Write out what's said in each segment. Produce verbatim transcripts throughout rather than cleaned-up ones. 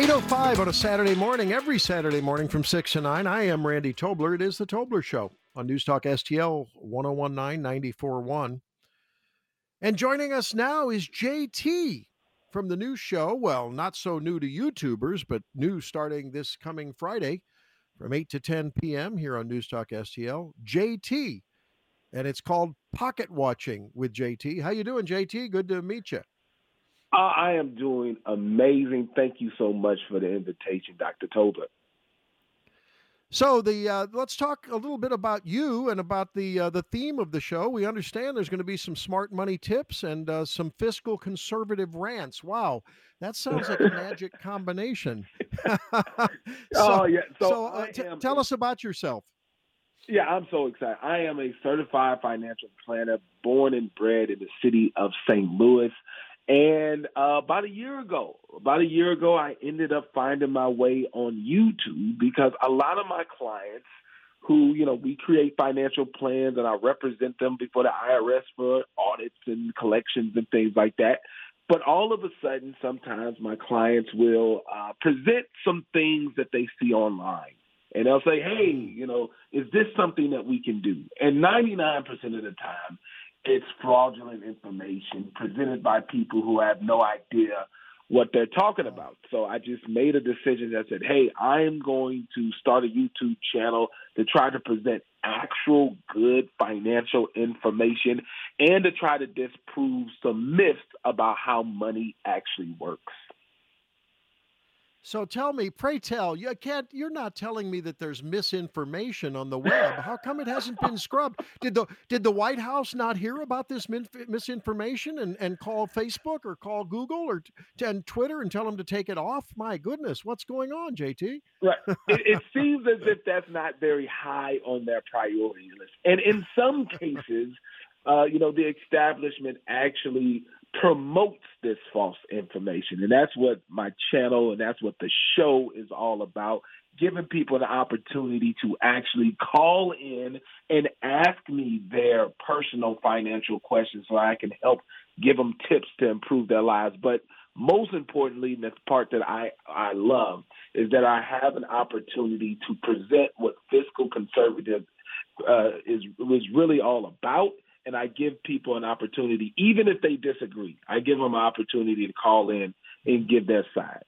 eight oh five on a Saturday morning, every Saturday morning from six to nine. I am Randy Tobler. It is the Tobler Show on News Talk S T L one oh one nine, nine four one. And joining us now is J T from the new show. Well, not so new to YouTubers, but new starting this coming Friday from eight to ten p.m. here on News Talk S T L. J T, and it's called Pocket Watching with J T. How you doing, J T? Good to meet you. Uh, I am doing amazing. Thank you so much for the invitation, Doctor Toba. So the uh, let's talk a little bit about you and about the uh, the theme of the show. We understand there's going to be some smart money tips and uh, some fiscal conservative rants. Wow, that sounds like a magic combination. so, oh yeah. So, so uh, t- am- tell us about yourself. Yeah, I'm so excited. I am a certified financial planner, born and bred in the city of Saint Louis. And uh, about a year ago, about a year ago, I ended up finding my way on YouTube because a lot of my clients who, you know, we create financial plans and I represent them before the I R S for audits and collections and things like that. But all of a sudden, sometimes my clients will uh, present some things that they see online. And they'll say, hey, you know, is this something that we can do? And ninety-nine percent of the time, it's fraudulent information presented by people who have no idea what they're talking about. So I just made a decision that said, hey, I am going to start a YouTube channel to try to present actual good financial information and to try to disprove some myths about how money actually works. So tell me, pray tell, you can't, you're not telling me that there's misinformation on the web. How come it hasn't been scrubbed? Did the did the White House not hear about this min, misinformation and, and call Facebook or call Google or and Twitter and tell them to take it off? My goodness, what's going on, J T? Right. It, it seems as if that's not very high on their priority list. And in some cases, uh, you know, the establishment actually promotes this false information. And that's what my channel and that's what the show is all about, giving people the opportunity to actually call in and ask me their personal financial questions so I can help give them tips to improve their lives. But most importantly, and that's the part that I, I love, is that I have an opportunity to present what fiscal conservative uh, is was really all about. And I give people an opportunity, even if they disagree, I give them an opportunity to call in and give their side.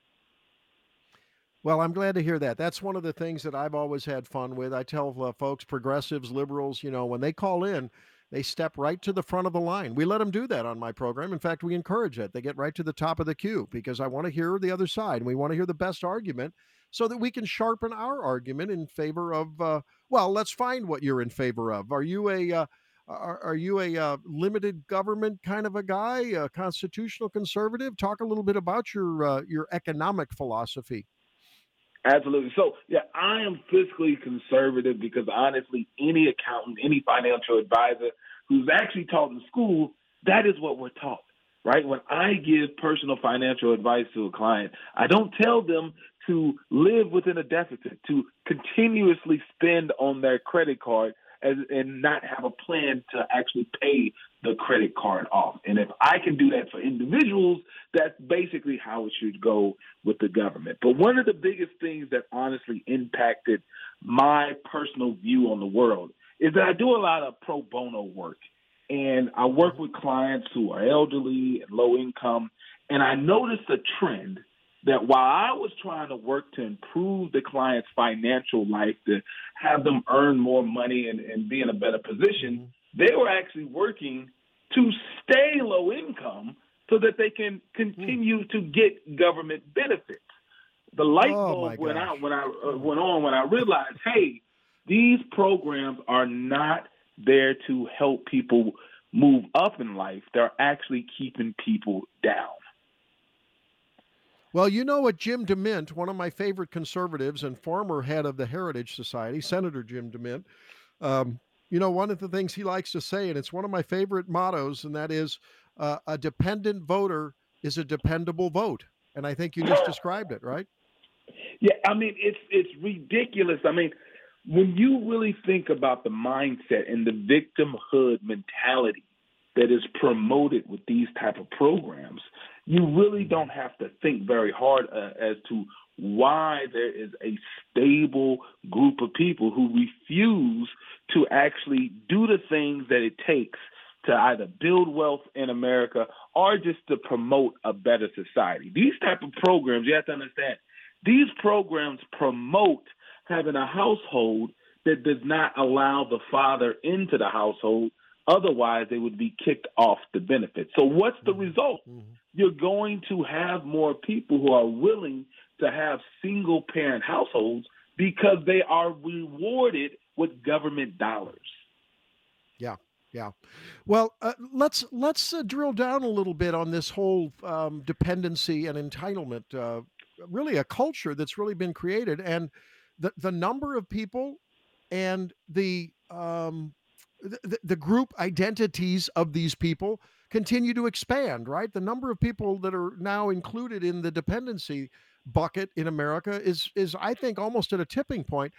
Well, I'm glad to hear that. That's one of the things that I've always had fun with. I tell uh, folks, progressives, liberals, you know, when they call in, they step right to the front of the line. We let them do that on my program. In fact, we encourage that. They get right to the top of the queue because I want to hear the other side. And we want to hear the best argument so that we can sharpen our argument in favor of, uh, well, let's find what you're in favor of. Are you a... Uh, Are, are you a uh, limited government kind of a guy, a constitutional conservative? Talk a little bit about your uh, your economic philosophy. Absolutely. So, yeah, I am fiscally conservative because honestly, any accountant, any financial advisor who's actually taught in school, that is what we're taught, right? When I give personal financial advice to a client, I don't tell them to live within a deficit, to continuously spend on their credit card and not have a plan to actually pay the credit card off. And if I can do that for individuals, that's basically how it should go with the government. But one of the biggest things that honestly impacted my personal view on the world is that I do a lot of pro bono work. And I work with clients who are elderly and low income. And I noticed a trend that while I was trying to work to improve the client's financial life, to have them earn more money and, and be in a better position, they were actually working to stay low income so that they can continue to get government benefits. The light bulb oh went gosh. out when I uh, went on when I realized, hey, these programs are not there to help people move up in life. They're actually keeping people down. Well, you know what Jim DeMint, one of my favorite conservatives and former head of the Heritage Society, Senator Jim DeMint, um, you know, one of the things he likes to say, and it's one of my favorite mottos, and that is uh, a dependent voter is a dependable vote. And I think you just described it, right? Yeah, I mean, it's it's ridiculous. I mean, when you really think about the mindset and the victimhood mentality that is promoted with these type of programs, you really don't have to think very hard uh, as to why there is a stable group of people who refuse to actually do the things that it takes to either build wealth in America or just to promote a better society. These type of programs, you have to understand, these programs promote having a household that does not allow the father into the household. Otherwise, they would be kicked off the benefits. So what's the result? You're going to have more people who are willing to have single-parent households because they are rewarded with government dollars. Yeah. Yeah. Well, uh, let's let's uh, drill down a little bit on this whole um, dependency and entitlement, uh, really a culture that's really been created. And the, the number of people and the, um, the the group identities of these people continue to expand, right? The number of people that are now included in the dependency bucket in America is, is I think, almost at a tipping point.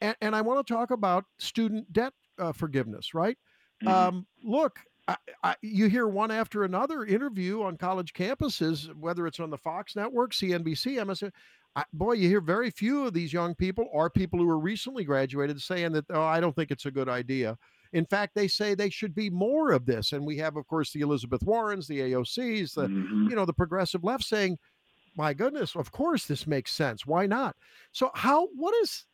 And, and I want to talk about student debt uh, forgiveness, right? Mm-hmm. Um, look, I, I, you hear one after another interview on college campuses, whether it's on the Fox Network, C N B C, M S N. I, boy, you hear very few of these young people or people who are recently graduated saying that, oh, I don't think it's a good idea. In fact, they say they should be more of this. And we have, of course, the Elizabeth Warrens, the A O Cs, the mm-hmm. you know, the progressive left saying, my goodness, of course this makes sense. Why not? So how? What is?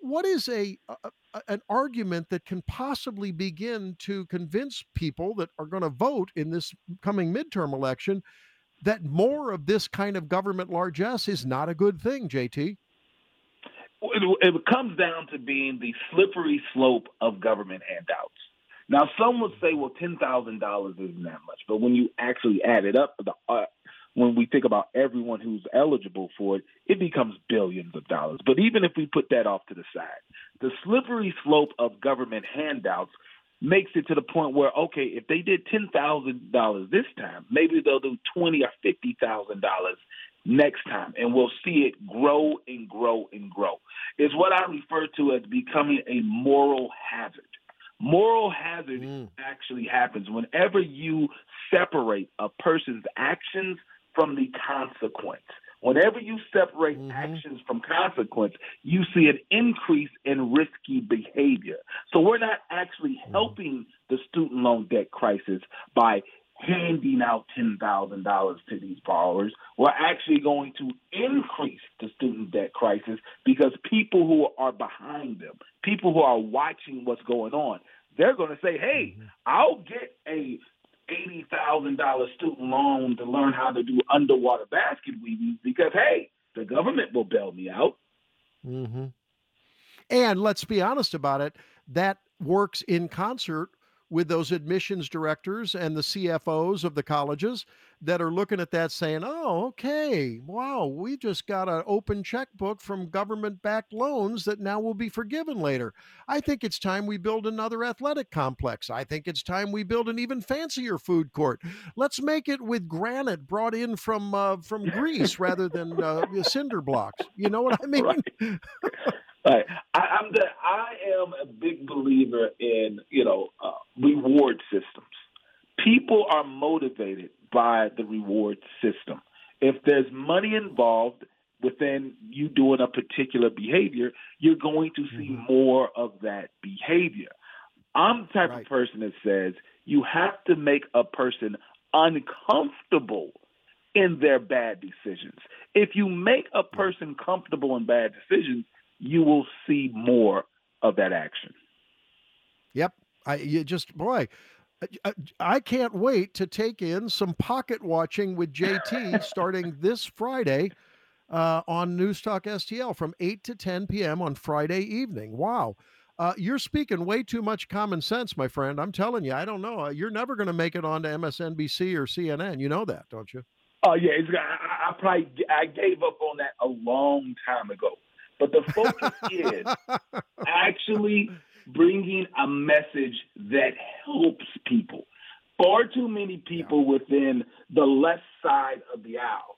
What is a, a an argument that can possibly begin to convince people that are going to vote in this coming midterm election that more of this kind of government largesse is not a good thing, J T? It, it comes down to being the slippery slope of government handouts. Now, some would say, well, ten thousand dollars isn't that much, but when you actually add it up, the uh, when we think about everyone who's eligible for it, it becomes billions of dollars. But even if we put that off to the side, the slippery slope of government handouts makes it to the point where, okay, if they did ten thousand dollars this time, maybe they'll do twenty thousand dollars or fifty thousand dollars next time, and we'll see it grow and grow and grow. It's what I refer to as becoming a moral hazard. Moral hazard mm. actually happens whenever you separate a person's actions from the consequence. Whenever you separate mm-hmm. actions from consequence, you see an increase in risky behavior. So we're not actually helping the student loan debt crisis by handing out ten thousand dollars to these borrowers. We're actually going to increase the student debt crisis because people who are behind them, people who are watching what's going on, they're going to say, hey, mm-hmm. I'll get a eighty thousand dollars student loan to learn how to do underwater basket weaving because, hey, the government will bail me out. Mm-hmm. And let's be honest about it, that works in concert with those admissions directors and the C F Os of the colleges that are looking at that saying, oh, okay, wow, we just got an open checkbook from government-backed loans that now will be forgiven later. I think it's time we build another athletic complex. I think it's time we build an even fancier food court. Let's make it with granite brought in from uh, from Greece rather than uh, cinder blocks. You know what I mean? Right. Right. I, I'm the, I am a big believer in, you know, uh, reward systems. People are motivated by the reward system. If there's money involved within you doing a particular behavior, you're going to see mm-hmm. more of that behavior. I'm the type right. of person that says you have to make a person uncomfortable in their bad decisions. If you make a person comfortable in bad decisions, you will see more of that action. Yep. I you just, boy, I, I can't wait to take in some pocket watching with J T starting this Friday uh, on News Talk S T L from eight to ten p.m. on Friday evening. Wow. Uh, you're speaking way too much common sense, my friend. I'm telling you, I don't know. You're never going to make it onto M S N B C or C N N. You know that, don't you? Oh, yeah. It's, I, I probably I gave up on that a long time ago. But the focus is actually bringing a message that helps people. Far too many people yeah. within the left side of the aisle,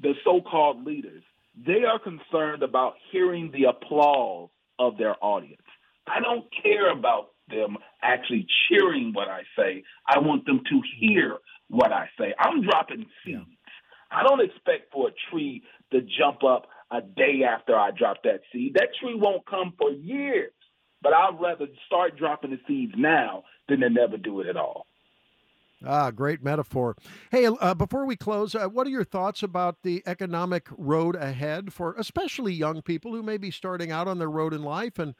the so-called leaders, they are concerned about hearing the applause of their audience. I don't care about them actually cheering what I say. I want them to hear what I say. I'm dropping seeds. Yeah. I don't expect for a tree to jump up a day after I drop that seed. That tree won't come for years, but I'd rather start dropping the seeds now than to never do it at all. Ah, great metaphor. Hey, uh, before we close, uh, what are your thoughts about the economic road ahead for especially young people who may be starting out on their road in life? And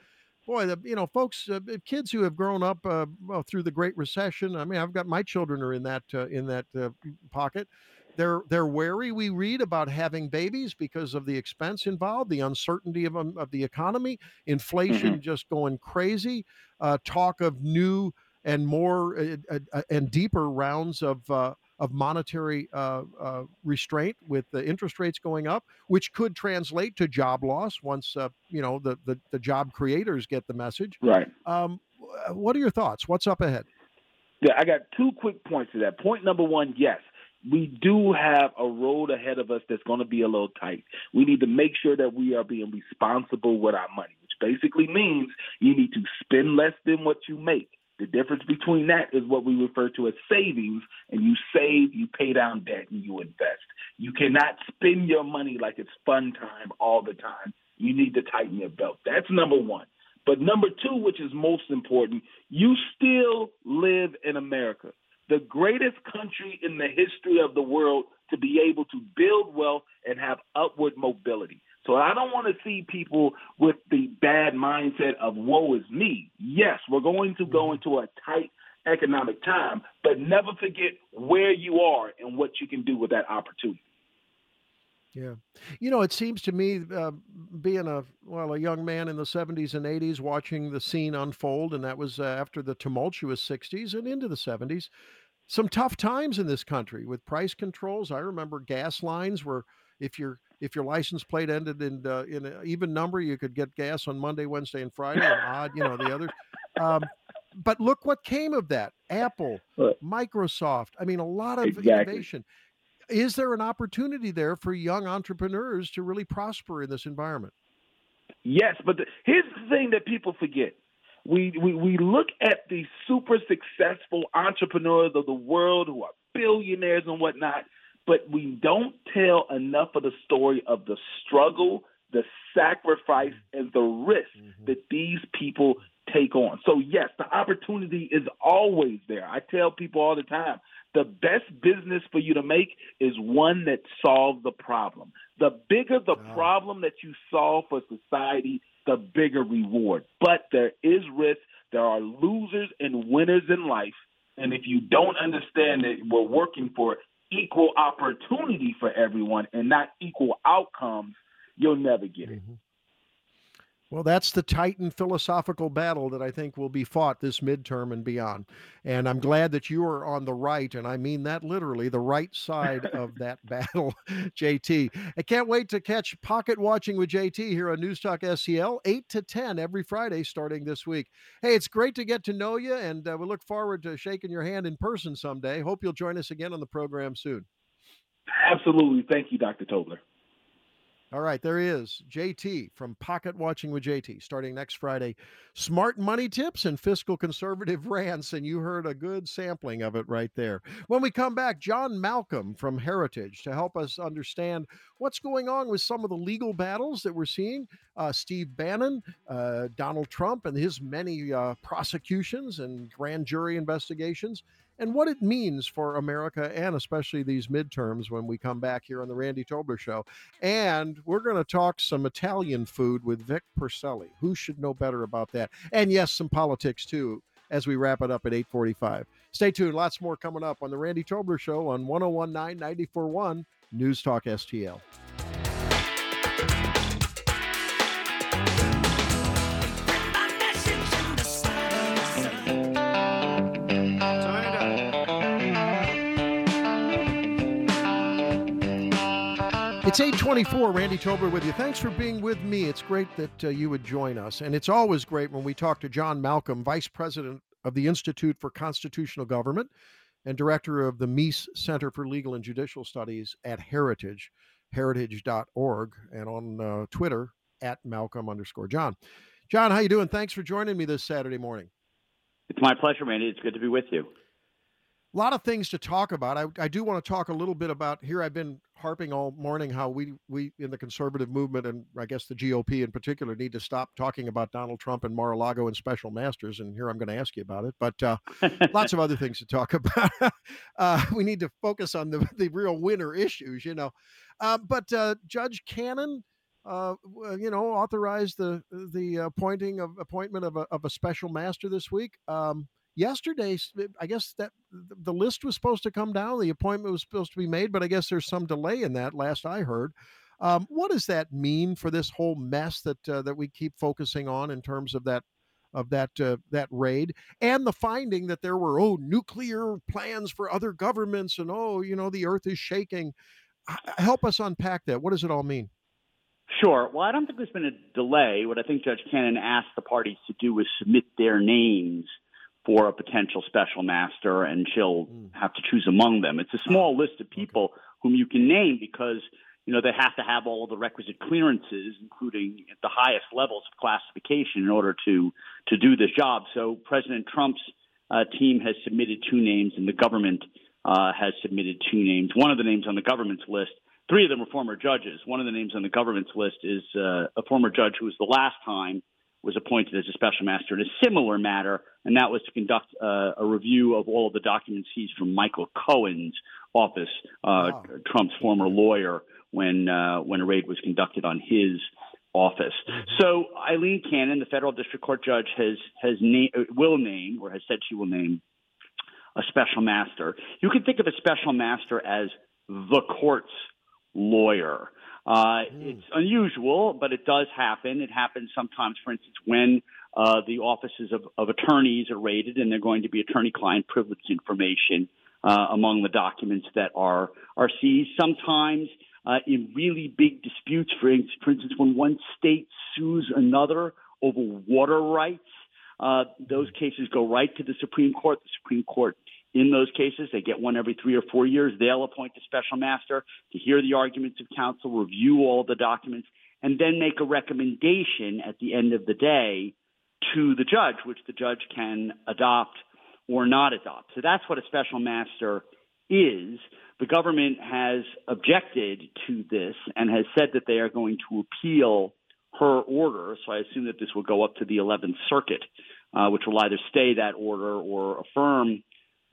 boy, the, you know, folks, uh, kids who have grown up uh, well, through the Great Recession. I mean, I've got my children are in that uh, in that uh, pocket. They're they're wary. We read about having babies because of the expense involved, the uncertainty of um, of the economy, inflation just going crazy. Uh, talk of new and more uh, uh, and deeper rounds of uh, of monetary uh, uh, restraint with the interest rates going up, which could translate to job loss once uh, you know the, the the job creators get the message. Right. Um, what are your thoughts? What's up ahead? Yeah, I got two quick points to that. Point number one, yes. We do have a road ahead of us that's going to be a little tight. We need to make sure that we are being responsible with our money, which basically means you need to spend less than what you make. The difference between that is what we refer to as savings, and you save, you pay down debt, and you invest. You cannot spend your money like it's fun time all the time. You need to tighten your belt. That's number one. But number two, which is most important, you still live in America, the greatest country in the history of the world to be able to build wealth and have upward mobility. So I don't want to see people with the bad mindset of woe is me. Yes, we're going to go into a tight economic time, but never forget where you are and what you can do with that opportunity. Yeah. You know, it seems to me uh, being a, well, a young man in the seventies and eighties watching the scene unfold, and that was uh, after the tumultuous sixties and into the seventies, some tough times in this country with price controls. I remember gas lines were, if you're, If your license plate ended in uh, in an even number, you could get gas on Monday, Wednesday, and Friday. And odd, you know, the others. Um, but look what came of that. Apple, Microsoft. I mean, a lot of exactly. innovation. Is there an opportunity there for young entrepreneurs to really prosper in this environment? Yes, but the, here's the thing that people forget. We, we, we look at the super successful entrepreneurs of the world who are billionaires and whatnot, but we don't tell enough of the story of the struggle, the sacrifice, and the risk mm-hmm. that these people take on. So, yes, the opportunity is always there. I tell people all the time, the best business for you to make is one that solves the problem. The bigger the wow. problem that you solve for society, the bigger reward. But there is risk. There are losers and winners in life. And if you don't understand that we're working for it, equal opportunity for everyone and not equal outcomes, you'll never get it. Mm-hmm. Well, that's the Titan philosophical battle that I think will be fought this midterm and beyond. And I'm glad that you are on the right, and I mean that literally, the right side of that battle, J T. I can't wait to catch Pocket Watching with J T here on News Talk S T L, eight to ten every Friday starting this week. Hey, it's great to get to know you, and uh, we look forward to shaking your hand in person someday. Hope you'll join us again on the program soon. Absolutely. Thank you, Doctor Tobler. All right, there he is, J T from Pocket Watching with J T, starting next Friday. Smart money tips and fiscal conservative rants, and you heard a good sampling of it right there. When we come back, John Malcolm from Heritage to help us understand what's going on with some of the legal battles that we're seeing. Uh, Steve Bannon, uh, Donald Trump, and his many uh, prosecutions and grand jury investigations, and what it means for America and especially these midterms when we come back here on the Randy Tobler Show. And we're going to talk some Italian food with Vic Porcelli. Who should know better about that? And yes, some politics too, as we wrap it up at eight forty-five. Stay tuned. Lots more coming up on the Randy Tobler Show on one oh one point nine, ninety-four point one News Talk S T L. It's eight twenty-four, Randy Tobler with you. Thanks for being with me. It's great that uh, you would join us. And it's always great when we talk to John Malcolm, Vice President of the Institute for Constitutional Government and Director of the Meese Center for Legal and Judicial Studies at Heritage, heritage dot org, and on uh, Twitter, at Malcolm underscore John. John, how you doing? Thanks for joining me this Saturday morning. It's my pleasure, Randy. It's good to be with you. A lot of things to talk about. I, I do want to talk a little bit about here. I've been harping all morning how we, we in the conservative movement, and I guess the G O P in particular, need to stop talking about Donald Trump and Mar-a-Lago and special masters. And here I'm going to ask you about it, but uh, lots of other things to talk about. uh, we need to focus on the, the real winner issues, you know. Uh, but uh, Judge Cannon, uh, you know, authorized the the appointing of appointment of a, of a special master this week. Um, Yesterday, I guess that the list was supposed to come down. The appointment was supposed to be made, but I guess there's some delay in that. Last I heard, um, what does that mean for this whole mess that uh, that we keep focusing on in terms of that of that uh, that raid and the finding that there were oh nuclear plans for other governments and oh you know the earth is shaking. Help us unpack that. What does it all mean? Sure. Well, I don't think there's been a delay. What I think Judge Cannon asked the parties to do was submit their names for a potential special master, and she'll mm. have to choose among them. It's a small list of people okay. whom you can name because, you know, they have to have all of the requisite clearances, including at the highest levels of classification in order to, to do this job. So President Trump's uh, team has submitted two names and the government uh, has submitted two names. One of the names on the government's list, three of them are former judges. One of the names on the government's list is uh, a former judge who was the last time was appointed as a special master in a similar matter, and that was to conduct uh, a review of all of the documents seized from Michael Cohen's office, uh, wow. Trump's former lawyer, when uh, when a raid was conducted on his office. So Eileen Cannon, the federal district court judge, has has na- will name or has said she will name a special master. You can think of a special master as the court's lawyer. Uh, it's unusual, but it does happen. It happens sometimes, for instance, when uh, the offices of, of attorneys are raided and they're going to be attorney-client privilege information uh, among the documents that are, are seized. Sometimes uh, in really big disputes, for, for instance, when one state sues another over water rights, uh, those cases go right to the Supreme Court. The Supreme Court in those cases, they get one every three or four years. They'll appoint a special master to hear the arguments of counsel, review all the documents, and then make a recommendation at the end of the day to the judge, which the judge can adopt or not adopt. So that's what a special master is. The government has objected to this and has said that they are going to appeal her order. So I assume that this will go up to the eleventh Circuit, uh, which will either stay that order or affirm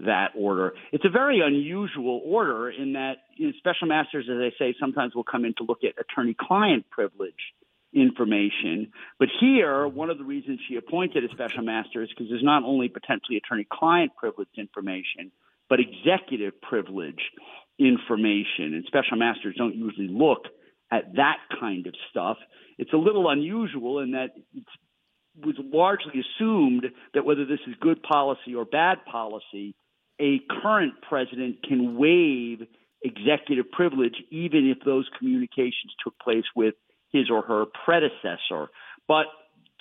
that order. It's a very unusual order in that, you know, special masters, as I say, sometimes will come in to look at attorney-client privilege information. But here, one of the reasons she appointed a special master is because there's not only potentially attorney-client privilege information, but executive privilege information. And special masters don't usually look at that kind of stuff. It's a little unusual in that it's was largely assumed that whether this is good policy or bad policy, a current president can waive executive privilege, even if those communications took place with his or her predecessor. But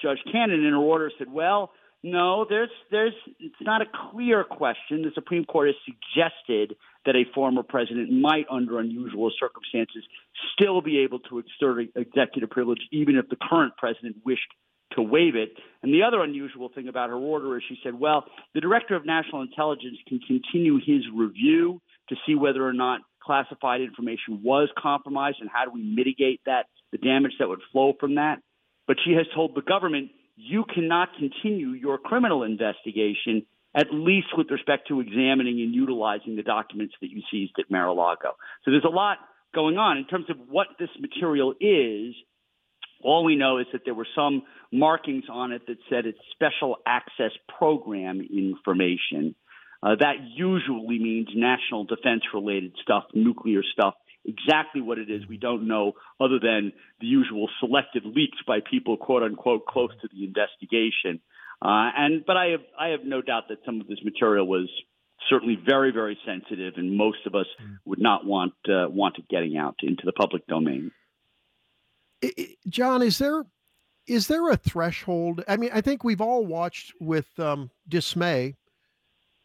Judge Cannon, in her order, said, well, no, there's, there's, it's not a clear question. The Supreme Court has suggested that a former president might, under unusual circumstances, still be able to exert executive privilege, even if the current president wished to waive it. And the other unusual thing about her order is she said, well, the director of national intelligence can continue his review to see whether or not classified information was compromised and how do we mitigate that, the damage that would flow from that. But she has told the government, you cannot continue your criminal investigation, at least with respect to examining and utilizing the documents that you seized at Mar-a-Lago. So there's a lot going on in terms of what this material is. All we know is that there were some markings on it that said it's special access program information. Uh, that usually means national defense-related stuff, nuclear stuff. Exactly what it is, we don't know, other than the usual selected leaks by people, quote-unquote, close to the investigation. Uh, and but I have I have no doubt that some of this material was certainly very, very sensitive, and most of us would not want uh, want it getting out into the public domain. John, is there is there a threshold? I mean, I think we've all watched with um, dismay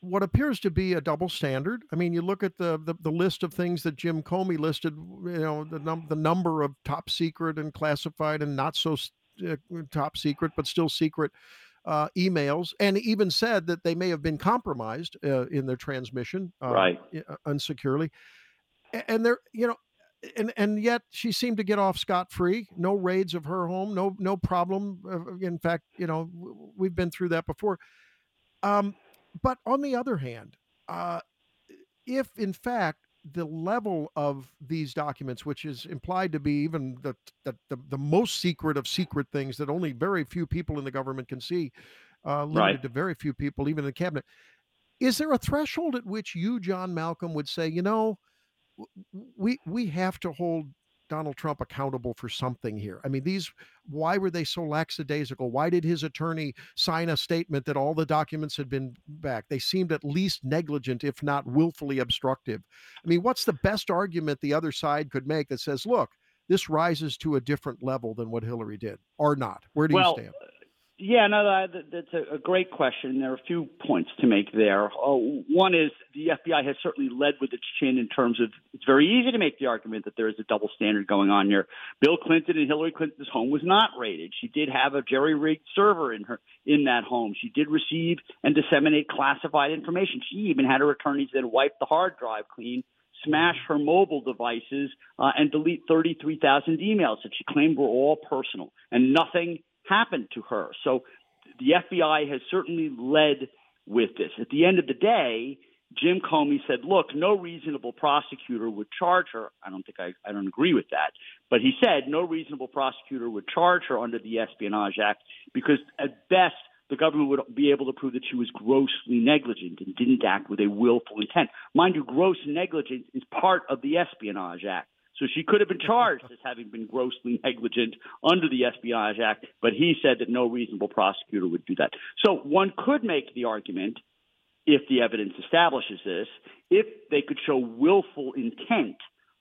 what appears to be a double standard. I mean, you look at the the, the list of things that Jim Comey listed, you know, the, num- the number of top secret and classified and not so uh, top secret, but still secret uh, emails, and even said that they may have been compromised uh, in their transmission uh, right. uh, unsecurely. And there, you know, and and yet she seemed to get off scot-free. No raids of her home, no no problem. In fact, you know, we've been through that before. Um, but on the other hand, uh, if in fact the level of these documents, which is implied to be even the, the, the, the most secret of secret things that only very few people in the government can see, uh, limited right. to very few people, even in the cabinet, is there a threshold at which you, John Malcolm, would say, you know, we we have to hold Donald Trump accountable for something here? I mean, these, why were they so lackadaisical? Why did his attorney sign a statement that all the documents had been back? They seemed at least negligent, if not willfully obstructive. I mean, what's the best argument the other side could make that says, look, this rises to a different level than what Hillary did, or not? Where do well, you stand? Yeah, no, that's a great question. There are a few points to make there. Oh, one is the F B I has certainly led with its chin in terms of it's very easy to make the argument that there is a double standard going on here. Bill Clinton and Hillary Clinton's home was not raided. She did have a jerry-rigged server in her in that home. She did receive and disseminate classified information. She even had her attorneys then wipe the hard drive clean, smash her mobile devices, uh, and delete thirty-three thousand emails that she claimed were all personal, and nothing happened to her. So the F B I has certainly led with this. At the end of the day, Jim Comey said, look, no reasonable prosecutor would charge her. I don't think I, I don't agree with that. But he said no reasonable prosecutor would charge her under the Espionage Act because at best the government would be able to prove that she was grossly negligent and didn't act with a willful intent. Mind you, gross negligence is part of the Espionage Act. So she could have been charged as having been grossly negligent under the Espionage Act, but he said that no reasonable prosecutor would do that. So one could make the argument, if the evidence establishes this, if they could show willful intent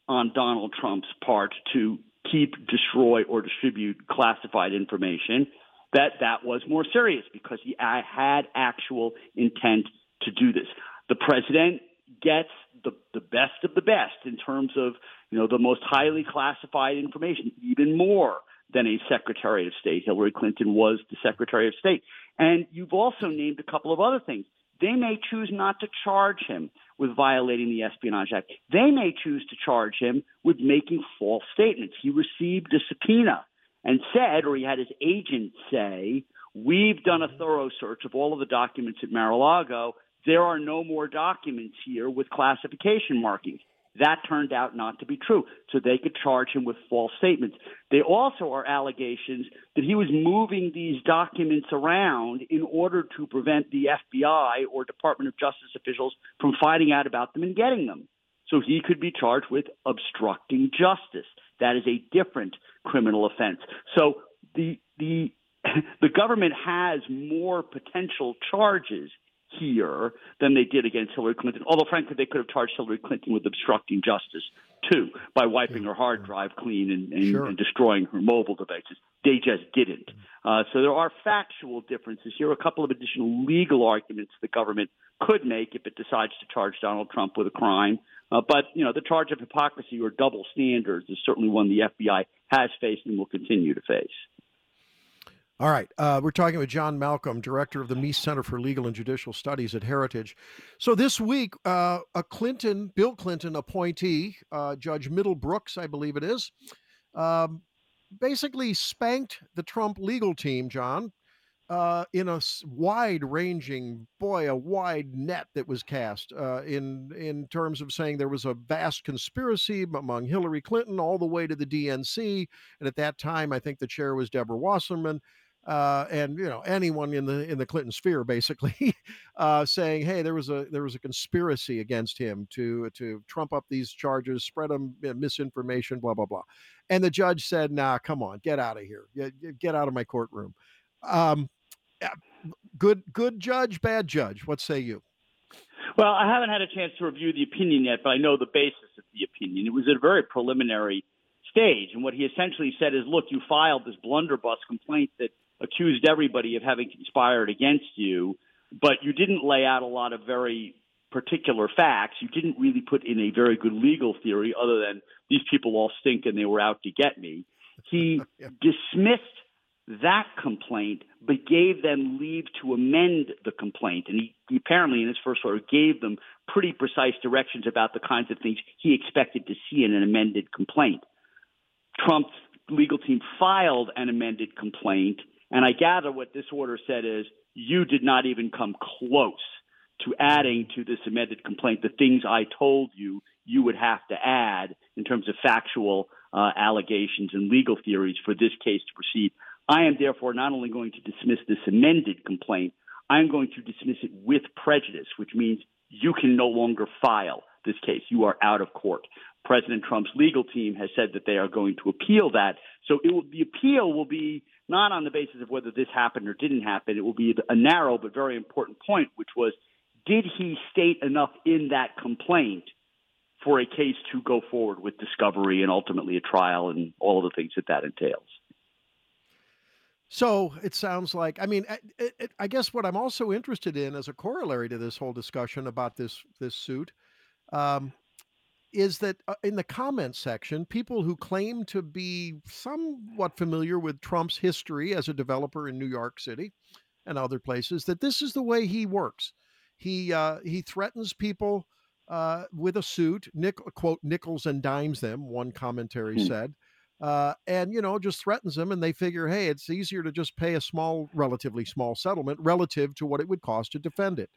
on Donald Trump's part to keep, destroy, or distribute classified information, that that was more serious because he had actual intent to do this. The president gets the, the best of the best in terms of, you know, the most highly classified information, even more than a Secretary of State. Hillary Clinton was the Secretary of State. And you've also named a couple of other things. They may choose not to charge him with violating the Espionage Act. They may choose to charge him with making false statements. He received a subpoena and said, or he had his agent say, we've done a thorough search of all of the documents at Mar-a-Lago. There are no more documents here with classification markings. That turned out not to be true, so they could charge him with false statements. They also are allegations that he was moving these documents around in order to prevent the F B I or Department of Justice officials from finding out about them and getting them. So he could be charged with obstructing justice. That is a different criminal offense. So the the the government has more potential charges here than they did against Hillary Clinton, although frankly they could have charged Hillary Clinton with obstructing justice too by wiping her hard drive clean and, and, sure. and destroying her mobile devices. They just didn't. Uh, so there are factual differences here, a couple of additional legal arguments the government could make if it decides to charge Donald Trump with a crime. Uh, but, you know, the charge of hypocrisy or double standards is certainly one the F B I has faced and will continue to face. All right. Uh, we're talking with John Malcolm, director of the Meese Center for Legal and Judicial Studies at Heritage. So this week, uh, a Clinton, Bill Clinton appointee, uh, Judge Middlebrooks, I believe it is, um, basically spanked the Trump legal team, John, uh, in a wide-ranging, boy, a wide net that was cast uh, in, in terms of saying there was a vast conspiracy among Hillary Clinton all the way to the D N C. And at that time, I think the chair was Deborah Wasserman. Uh, and, you know, anyone in the in the Clinton sphere, basically, uh, saying, hey, there was a there was a conspiracy against him to to trump up these charges, spread them misinformation, blah, blah, blah. And the judge said, nah, come on, get out of here. Get out of my courtroom. Um, good, good judge, bad judge. What say you? Well, I haven't had a chance to review the opinion yet, but I know the basis of the opinion. It was at a very preliminary stage. And what he essentially said is, look, you filed this blunderbuss complaint that accused everybody of having conspired against you, but you didn't lay out a lot of very particular facts. You didn't really put in a very good legal theory other than these people all stink and they were out to get me. He yeah. dismissed that complaint, but gave them leave to amend the complaint. And he, he apparently, in his first order, gave them pretty precise directions about the kinds of things he expected to see in an amended complaint. Trump's legal team filed an amended complaint, and I gather what this order said is, you did not even come close to adding to this amended complaint the things I told you you would have to add in terms of factual uh, allegations and legal theories for this case to proceed. I am therefore not only going to dismiss this amended complaint, I'm going to dismiss it with prejudice, which means you can no longer file this case. You are out of court. President Trump's legal team has said that they are going to appeal that. So it will, the appeal will be not on the basis of whether this happened or didn't happen. It will be a narrow but very important point, which was, did he state enough in that complaint for a case to go forward with discovery and ultimately a trial and all of the things that that entails? So it sounds like, I mean, I, I guess what I'm also interested in as a corollary to this whole discussion about this, this suit um, is that in the comments section, people who claim to be somewhat familiar with Trump's history as a developer in New York City and other places, that this is the way he works. He, uh, he threatens people uh, with a suit, nick, quote, nickels and dimes them, one commentary hmm. said. Uh, and, you know, just threatens them, and they figure, hey, it's easier to just pay a small, relatively small settlement relative to what it would cost to defend it.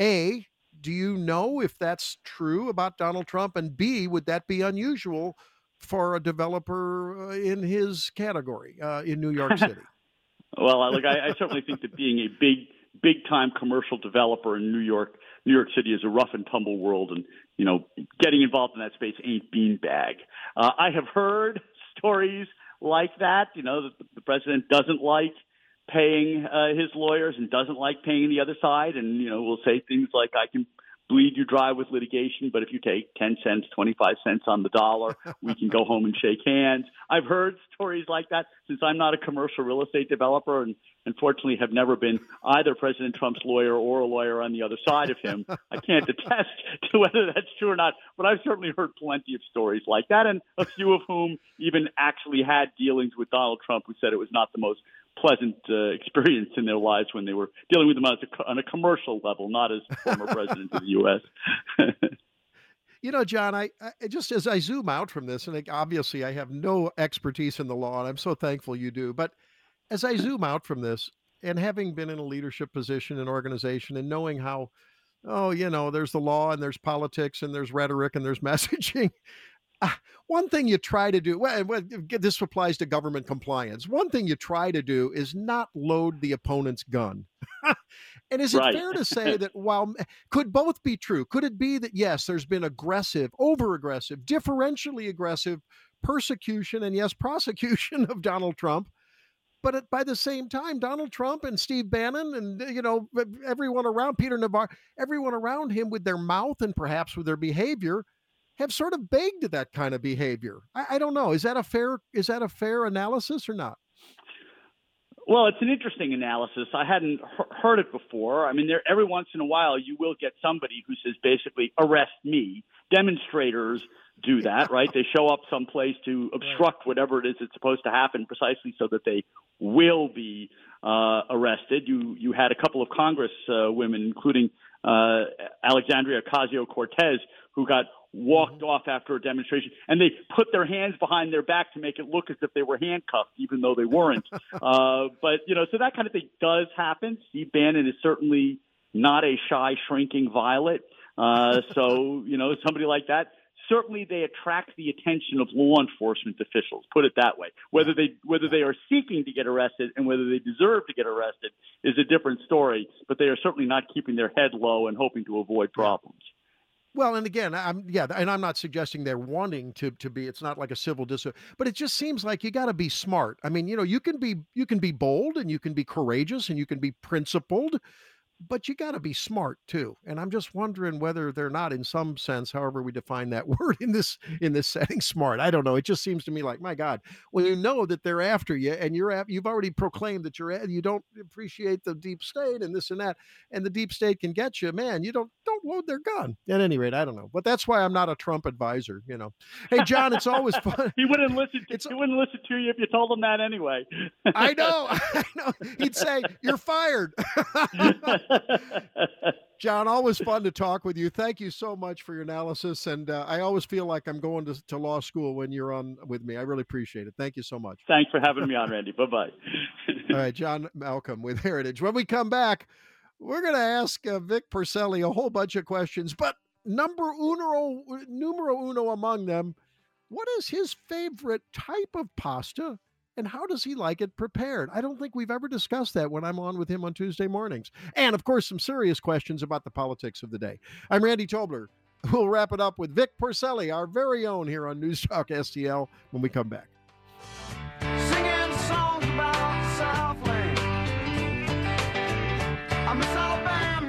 A, do you know if that's true about Donald Trump? And B, would that be unusual for a developer in his category uh, in New York City? Well, look, I, I certainly think that being a big, big-time commercial developer in New York, New York City is a rough-and-tumble world, and, you know, getting involved in that space ain't beanbag. Uh, I have heard stories like that, you know, that the president doesn't like paying uh, his lawyers and doesn't like paying the other side, and, you know, will say things like, I can bleed you dry with litigation, but if you take ten cents, twenty-five cents on the dollar, we can go home and shake hands. I've heard stories like that since I'm not a commercial real estate developer and unfortunately have never been either President Trump's lawyer or a lawyer on the other side of him. I can't attest to whether that's true or not, but I've certainly heard plenty of stories like that, and a few of whom even actually had dealings with Donald Trump, who said it was not the most pleasant uh, experience in their lives when they were dealing with them on a, on a commercial level, not as former president of the U S You know, John, I, I just as I zoom out from this, and I, obviously I have no expertise in the law, and I'm so thankful you do. But as I zoom out from this, and having been in a leadership position in an organization and knowing how, oh, you know, there's the law and there's politics and there's rhetoric and there's messaging. Uh, one thing you try to do, well, this applies to government compliance. One thing you try to do is not load the opponent's gun. And is right. It fair to say that while could both be true? Could it be that, yes, there's been aggressive, over-aggressive, differentially aggressive persecution and, yes, prosecution of Donald Trump? But at, by the same time, Donald Trump and Steve Bannon and, you know, everyone around Peter Navarro, everyone around him with their mouth and perhaps with their behavior have sort of begged that kind of behavior. I, I don't know. Is that a fair, is that a fair analysis or not? Well, it's an interesting analysis. I hadn't he- heard it before. I mean, there, every once in a while, you will get somebody who says, basically, arrest me. Demonstrators do that, right? They show up someplace to obstruct whatever it is that's supposed to happen precisely so that they will be uh, arrested. You you had a couple of Congress uh, women, including uh, Alexandria Ocasio-Cortez, who got walked off after a demonstration, and they put their hands behind their back to make it look as if they were handcuffed, even though they weren't. uh, but, you know, so that kind of thing does happen. Steve Bannon is certainly not a shy, shrinking violet. Uh, so, you know, somebody like that, certainly they attract the attention of law enforcement officials, put it that way. Whether they whether they are seeking to get arrested and whether they deserve to get arrested is a different story, but they are certainly not keeping their head low and hoping to avoid problems. Well, and again, I'm yeah, and I'm not suggesting they're wanting to to be. It's not like a civil disobedience, but it just seems like you got to be smart. I mean, you know, you can be you can be bold and you can be courageous and you can be principled, but you got to be smart too. And I'm just wondering whether they're not, in some sense, however we define that word in this in this setting, smart. I don't know. It just seems to me like, my God, when you know that they're after you and you're you've already proclaimed that you're you don't appreciate the deep state and this and that, and the deep state can get you, man. You don't don't. load, they're gone. At any rate, I don't know. But that's why I'm not a Trump advisor, you know. Hey, John, it's always fun. He wouldn't listen to, he wouldn't listen to you if you told him that anyway. I know. I know. He'd say, you're fired. John, always fun to talk with you. Thank you so much for your analysis. And uh, I always feel like I'm going to, to law school when you're on with me. I really appreciate it. Thank you so much. Thanks for having me on, Randy. Bye-bye. All right, John Malcolm with Heritage. When we come back, we're going to ask uh, Vic Porcelli a whole bunch of questions, but number uno, numero uno among them, what is his favorite type of pasta? And how does he like it prepared? I don't think we've ever discussed that when I'm on with him on Tuesday mornings. And, of course, some serious questions about the politics of the day. I'm Randy Tobler. We'll wrap it up with Vic Porcelli, our very own, here on News Talk S T L when we come back. Singing songs about Southland. I miss Alabama.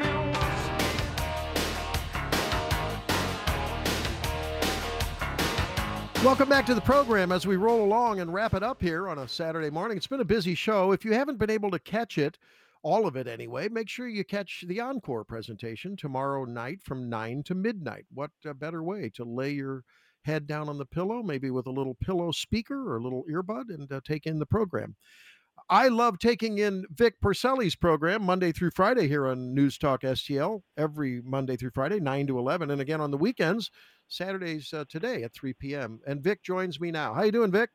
Welcome back to the program as we roll along and wrap it up here on a Saturday morning. It's been a busy show. If you haven't been able to catch it, all of it anyway, make sure you catch the encore presentation tomorrow night from nine to midnight. What a better way to lay your head down on the pillow, maybe with a little pillow speaker or a little earbud, and uh, take in the program. I love taking in Vic Porcelli's program Monday through Friday here on News Talk S T L, every Monday through Friday, nine to eleven. And again on the weekends, Saturdays uh, today at three p.m. And Vic joins me now. How you doing, Vic?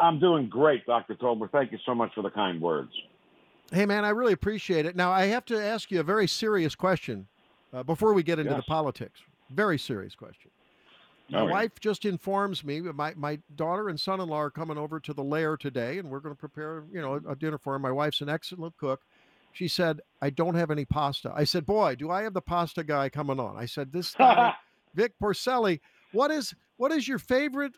I'm doing great, Doctor Tobler. Thank you so much for the kind words. Hey, man, I really appreciate it. Now, I have to ask you a very serious question uh, before we get into yes. the politics. Very serious question. My right. wife just informs me, my, my daughter and son-in-law are coming over to the lair today, and we're going to prepare, you know, a, a dinner for them. My wife's an excellent cook. She said, I don't have any pasta. I said, boy, do I have the pasta guy coming on. I said, this guy, Vic Porcelli, what is what is your favorite,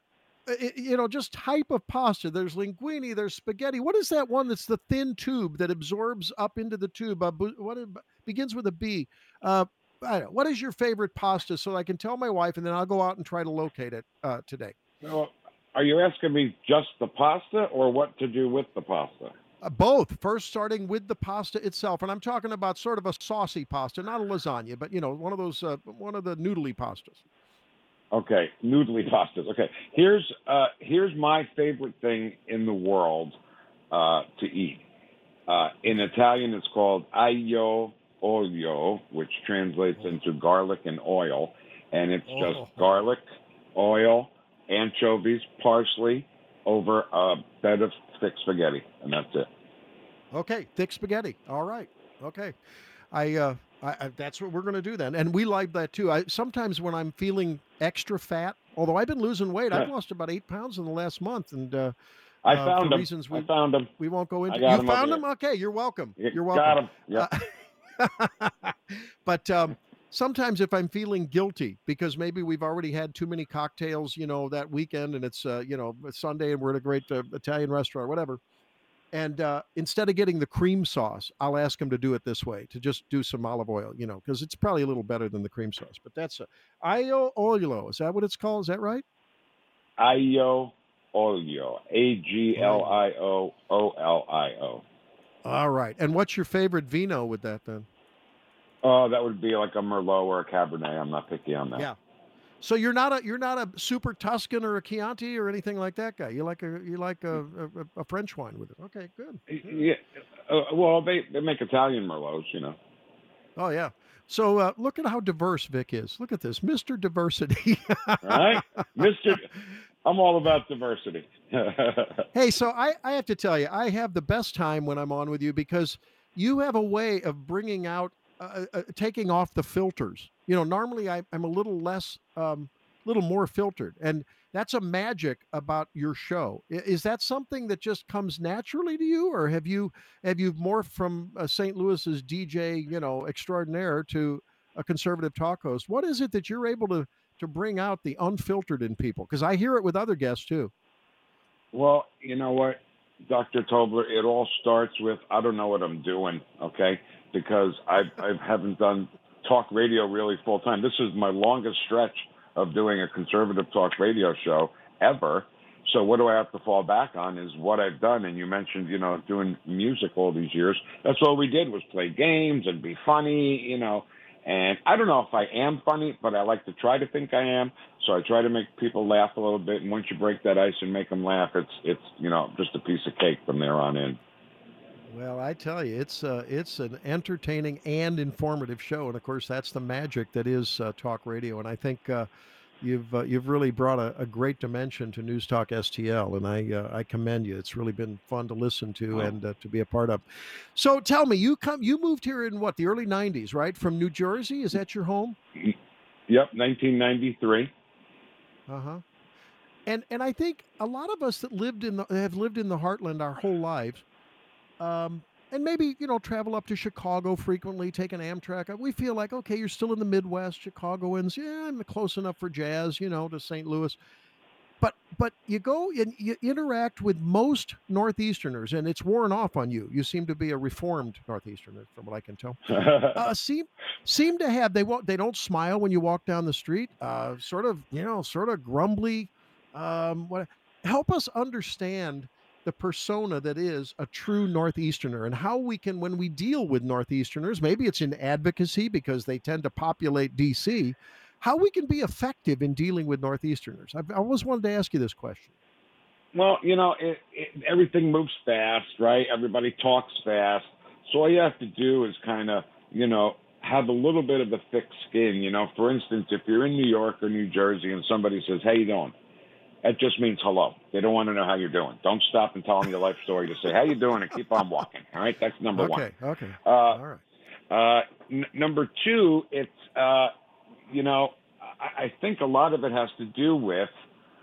you know, just type of pasta? There's linguine, there's spaghetti. What is that one that's the thin tube that absorbs up into the tube? Uh, what it begins with a B. Uh, I don't know. What is your favorite pasta so I can tell my wife, and then I'll go out and try to locate it uh, today? Now, are you asking me just the pasta or what to do with the pasta? Uh, both. First, starting with the pasta itself, and I'm talking about sort of a saucy pasta, not a lasagna, but, you know, one of those, uh, one of the noodly pastas. Okay, noodly pastas. Okay, here's uh, here's my favorite thing in the world uh, to eat. Uh, in Italian, it's called aglio olio, which translates into garlic and oil, and it's just oh. garlic, oil, anchovies, parsley, over a bed of thick spaghetti, and that's it. Okay, thick spaghetti. All right. Okay, I, uh, I, I that's what we're going to do then, and we like that too. I sometimes when I'm feeling extra fat, although I've been losing weight, yeah. I've lost about eight pounds in the last month, and. Uh, I uh, found them. Reasons we, I found them. We won't go into. You them found them. Here. Okay, you're welcome. You you're welcome. Got them. Yeah. Uh, but um, sometimes if I'm feeling guilty because maybe we've already had too many cocktails, you know, that weekend, and it's, uh, you know, Sunday and we're at a great uh, Italian restaurant or whatever. And uh, instead of getting the cream sauce, I'll ask him to do it this way, to just do some olive oil, you know, because it's probably a little better than the cream sauce. But that's a aglio olio. Is that what it's called? Is that right? Aglio olio. A G L I O O L I O. All right. And what's your favorite vino with that then? Oh, that would be like a Merlot or a Cabernet. I'm not picky on that. Yeah. So you're not a you're not a super Tuscan or a Chianti or anything like that guy. You like a you like a, a, a French wine with it. Okay, good. Yeah. Uh, well, they, they make Italian Merlots, you know. Oh yeah. So uh, look at how diverse Vic is. Look at this, Mister Diversity. Right, Mister I'm all about diversity. Hey, so I, I have to tell you, I have the best time when I'm on with you because you have a way of bringing out, uh, uh, taking off the filters. You know, normally I, I'm a little less, um, little more filtered. And that's a magic about your show. Is that something that just comes naturally to you? Or have you have you morphed from uh, Saint Louis's D J, you know, extraordinaire to a conservative talk host? What is it that you're able to to bring out the unfiltered in people? Because I hear it with other guests too. Well, you know what, Doctor Tobler, it all starts with, I don't know what I'm doing. Okay. Because I I haven't done talk radio really full time. This is my longest stretch of doing a conservative talk radio show ever. So what do I have to fall back on is what I've done. And you mentioned, you know, doing music all these years. That's all we did was play games and be funny, you know, And I don't know if I am funny, but I like to try to think I am. So I try to make people laugh a little bit. And once you break that ice and make them laugh, it's, it's you know, just a piece of cake from there on in. Well, I tell you, it's uh, it's an entertaining and informative show. And, of course, that's the magic that is uh, talk radio. And I think uh, you've uh, you've really brought a, a great dimension to News Talk S T L. And I uh, I commend you. It's really been fun to listen to oh. and uh, to be a part of. So tell me, you come you moved here in, what, the early nineties, right, from New Jersey? Is that your home? Yep, nineteen ninety-three. Uh-huh. And, and I think a lot of us that lived in the, have lived in the heartland our whole lives, Um, and maybe, you know, travel up to Chicago frequently, take an Amtrak. We feel like, okay, you're still in the Midwest, Chicagoans. Yeah, I'm close enough for jazz, you know, to Saint Louis. But but you go and you interact with most Northeasterners, and it's worn off on you. You seem to be a reformed Northeasterner, from what I can tell. uh, seem seem to have they won't they don't smile when you walk down the street. Uh, sort of you know, sort of grumbly. Um, what help us understand the persona that is a true Northeasterner and how we can, when we deal with Northeasterners, maybe it's in advocacy because they tend to populate D C, how we can be effective in dealing with Northeasterners. I've, I always wanted to ask you this question. Well, you know, it, it, everything moves fast, right? Everybody talks fast. So all you have to do is kind of, you know, have a little bit of a thick skin. You know, for instance, if you're in New York or New Jersey and somebody says, "How you doing?" That just means hello. They don't want to know how you're doing. Don't stop and tell them your life story. Just say, "How you doing?" and keep on walking. All right? That's number okay, one. Okay, okay. Uh, All right. Uh, n- number two, it's, uh, you know, I-, I think a lot of it has to do with,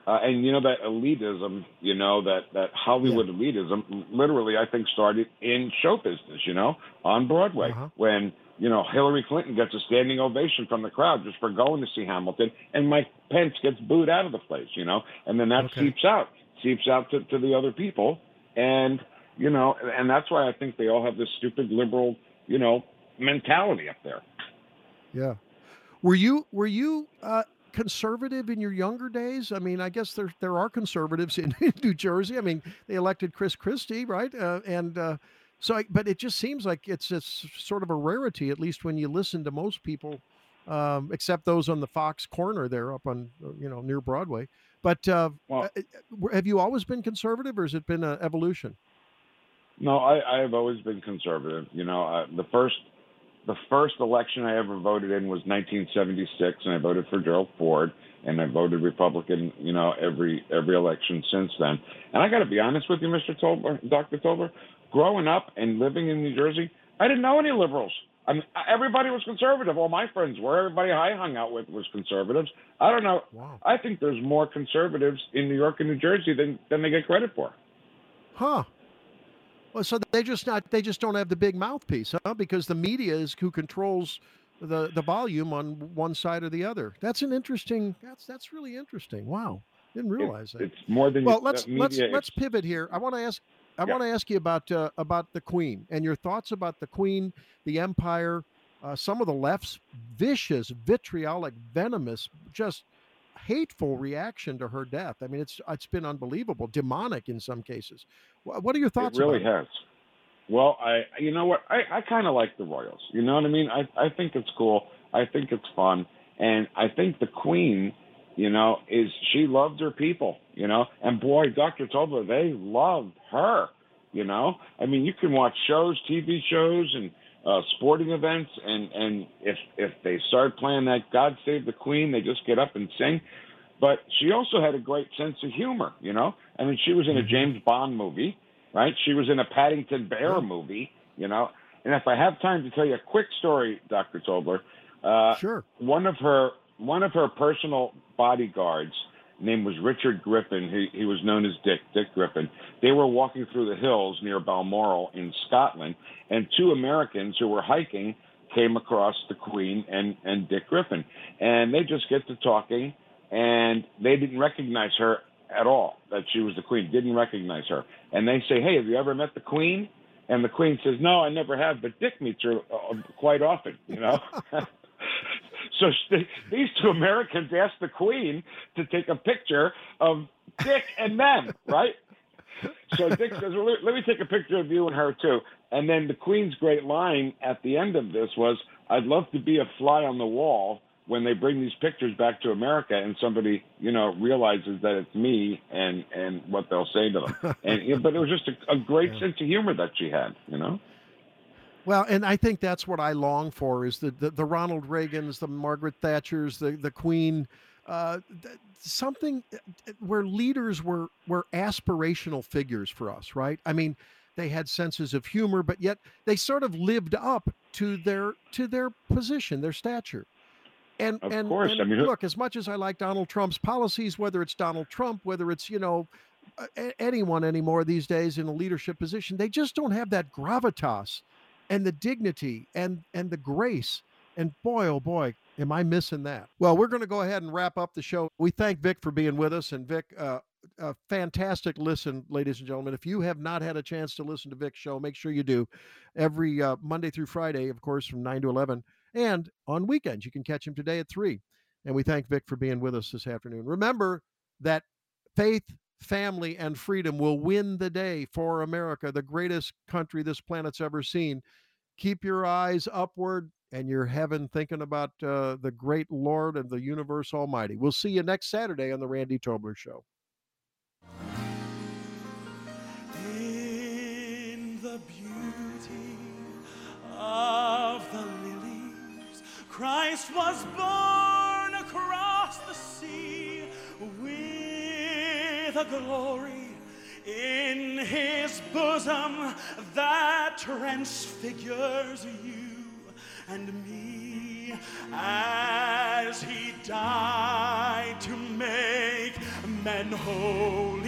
uh, and, you know, that elitism, you know, that, that Hollywood yeah. elitism literally, I think, started in show business, you know, on Broadway uh-huh. when, you know, Hillary Clinton gets a standing ovation from the crowd just for going to see Hamilton, and Mike Pence gets booed out of the place, you know, and then that okay. seeps out, seeps out to, to the other people. And, you know, and that's why I think they all have this stupid liberal, you know, mentality up there. Yeah. Were you, were you, uh, conservative in your younger days? I mean, I guess there there are conservatives in, in New Jersey. I mean, they elected Chris Christie, right? Uh, and, uh, So, I, but it just seems like it's it's sort of a rarity, at least when you listen to most people, um, except those on the Fox corner there up on, you know, near Broadway. But uh, well, have you always been conservative, or has it been an evolution? No, I, I have always been conservative. You know, uh, the first the first election I ever voted in was nineteen seventy-six, and I voted for Gerald Ford, and I voted Republican, you know, every every election since then. And I got to be honest with you, Mister Tobler, Doctor Tobler. Growing up and living in New Jersey, I didn't know any liberals. I mean, everybody was conservative. All my friends were. Everybody I hung out with was conservatives. I don't know. Wow. I think there's more conservatives in New York and New Jersey than, than they get credit for. Huh. Well, so they just not they just don't have the big mouthpiece, huh? Because the media is who controls the, the volume on one side or the other. That's an interesting. That's that's really interesting. Wow, didn't realize it, that. It's more than. Well, let's let's let's pivot here. I want to ask. I yeah. want to ask you about uh, about the Queen and your thoughts about the Queen, the Empire, uh, some of the left's vicious, vitriolic, venomous, just hateful reaction to her death. I mean, it's it's been unbelievable, demonic in some cases. What are your thoughts? It really about has. It? Well, I you know what I, I kind of like the royals. You know what I mean? I I think it's cool. I think it's fun, and I think the Queen, you know, is she loved her people, you know, and boy, Doctor Tobler, they loved her, you know. I mean, you can watch shows, T V shows, and uh, sporting events, and, and if if they start playing that "God Save the Queen," they just get up and sing. But she also had a great sense of humor, you know. I mean, she was in a James Bond movie, right? She was in a Paddington Bear movie, you know. And if I have time to tell you a quick story, Doctor Tobler, uh, sure. One of her. One of her personal bodyguards, name was Richard Griffin. He, he was known as Dick, Dick Griffin. They were walking through the hills near Balmoral in Scotland, and two Americans who were hiking came across the Queen and, and Dick Griffin. And they just get to talking, and they didn't recognize her at all, that she was the Queen, didn't recognize her. And they say, "Hey, have you ever met the Queen?" And the Queen says, "No, I never have, but Dick meets her uh, quite often, you know?" So th- these two Americans asked the Queen to take a picture of Dick and them, right? So Dick says, "Well, let me take a picture of you and her, too." And then the Queen's great line at the end of this was, I'd love to be a fly on the wall when they bring these pictures back to America and somebody, you know, realizes that it's me and, and what they'll say to them. And but it was just a, a great yeah. sense of humor that she had, you know? Well, and I think that's what I long for is the, the, the Ronald Reagans, the Margaret Thatchers, the, the Queen, uh, something where leaders were, were aspirational figures for us, right? I mean, they had senses of humor, but yet they sort of lived up to their to their position, their stature. And, of and, course. and I mean, look, as much as I like Donald Trump's policies, whether it's Donald Trump, whether it's, you know, anyone anymore these days in a leadership position, they just don't have that gravitas and the dignity and, and the grace. And boy, oh boy, am I missing that. Well, we're going to go ahead and wrap up the show. We thank Vic for being with us. And Vic, uh, a fantastic listen, ladies and gentlemen. If you have not had a chance to listen to Vic's show, make sure you do every uh, Monday through Friday, of course, from nine to eleven. And on weekends, you can catch him today at three. And we thank Vic for being with us this afternoon. Remember that faith, family, and freedom will win the day for America, the greatest country this planet's ever seen. Keep your eyes upward and your heaven thinking about uh, the great Lord of the universe almighty. We'll see you next Saturday on The Randy Tobler Show. In the beauty of the lilies, Christ was born across the sea with a glory in his bosom that transfigures you and me as he died to make men holy.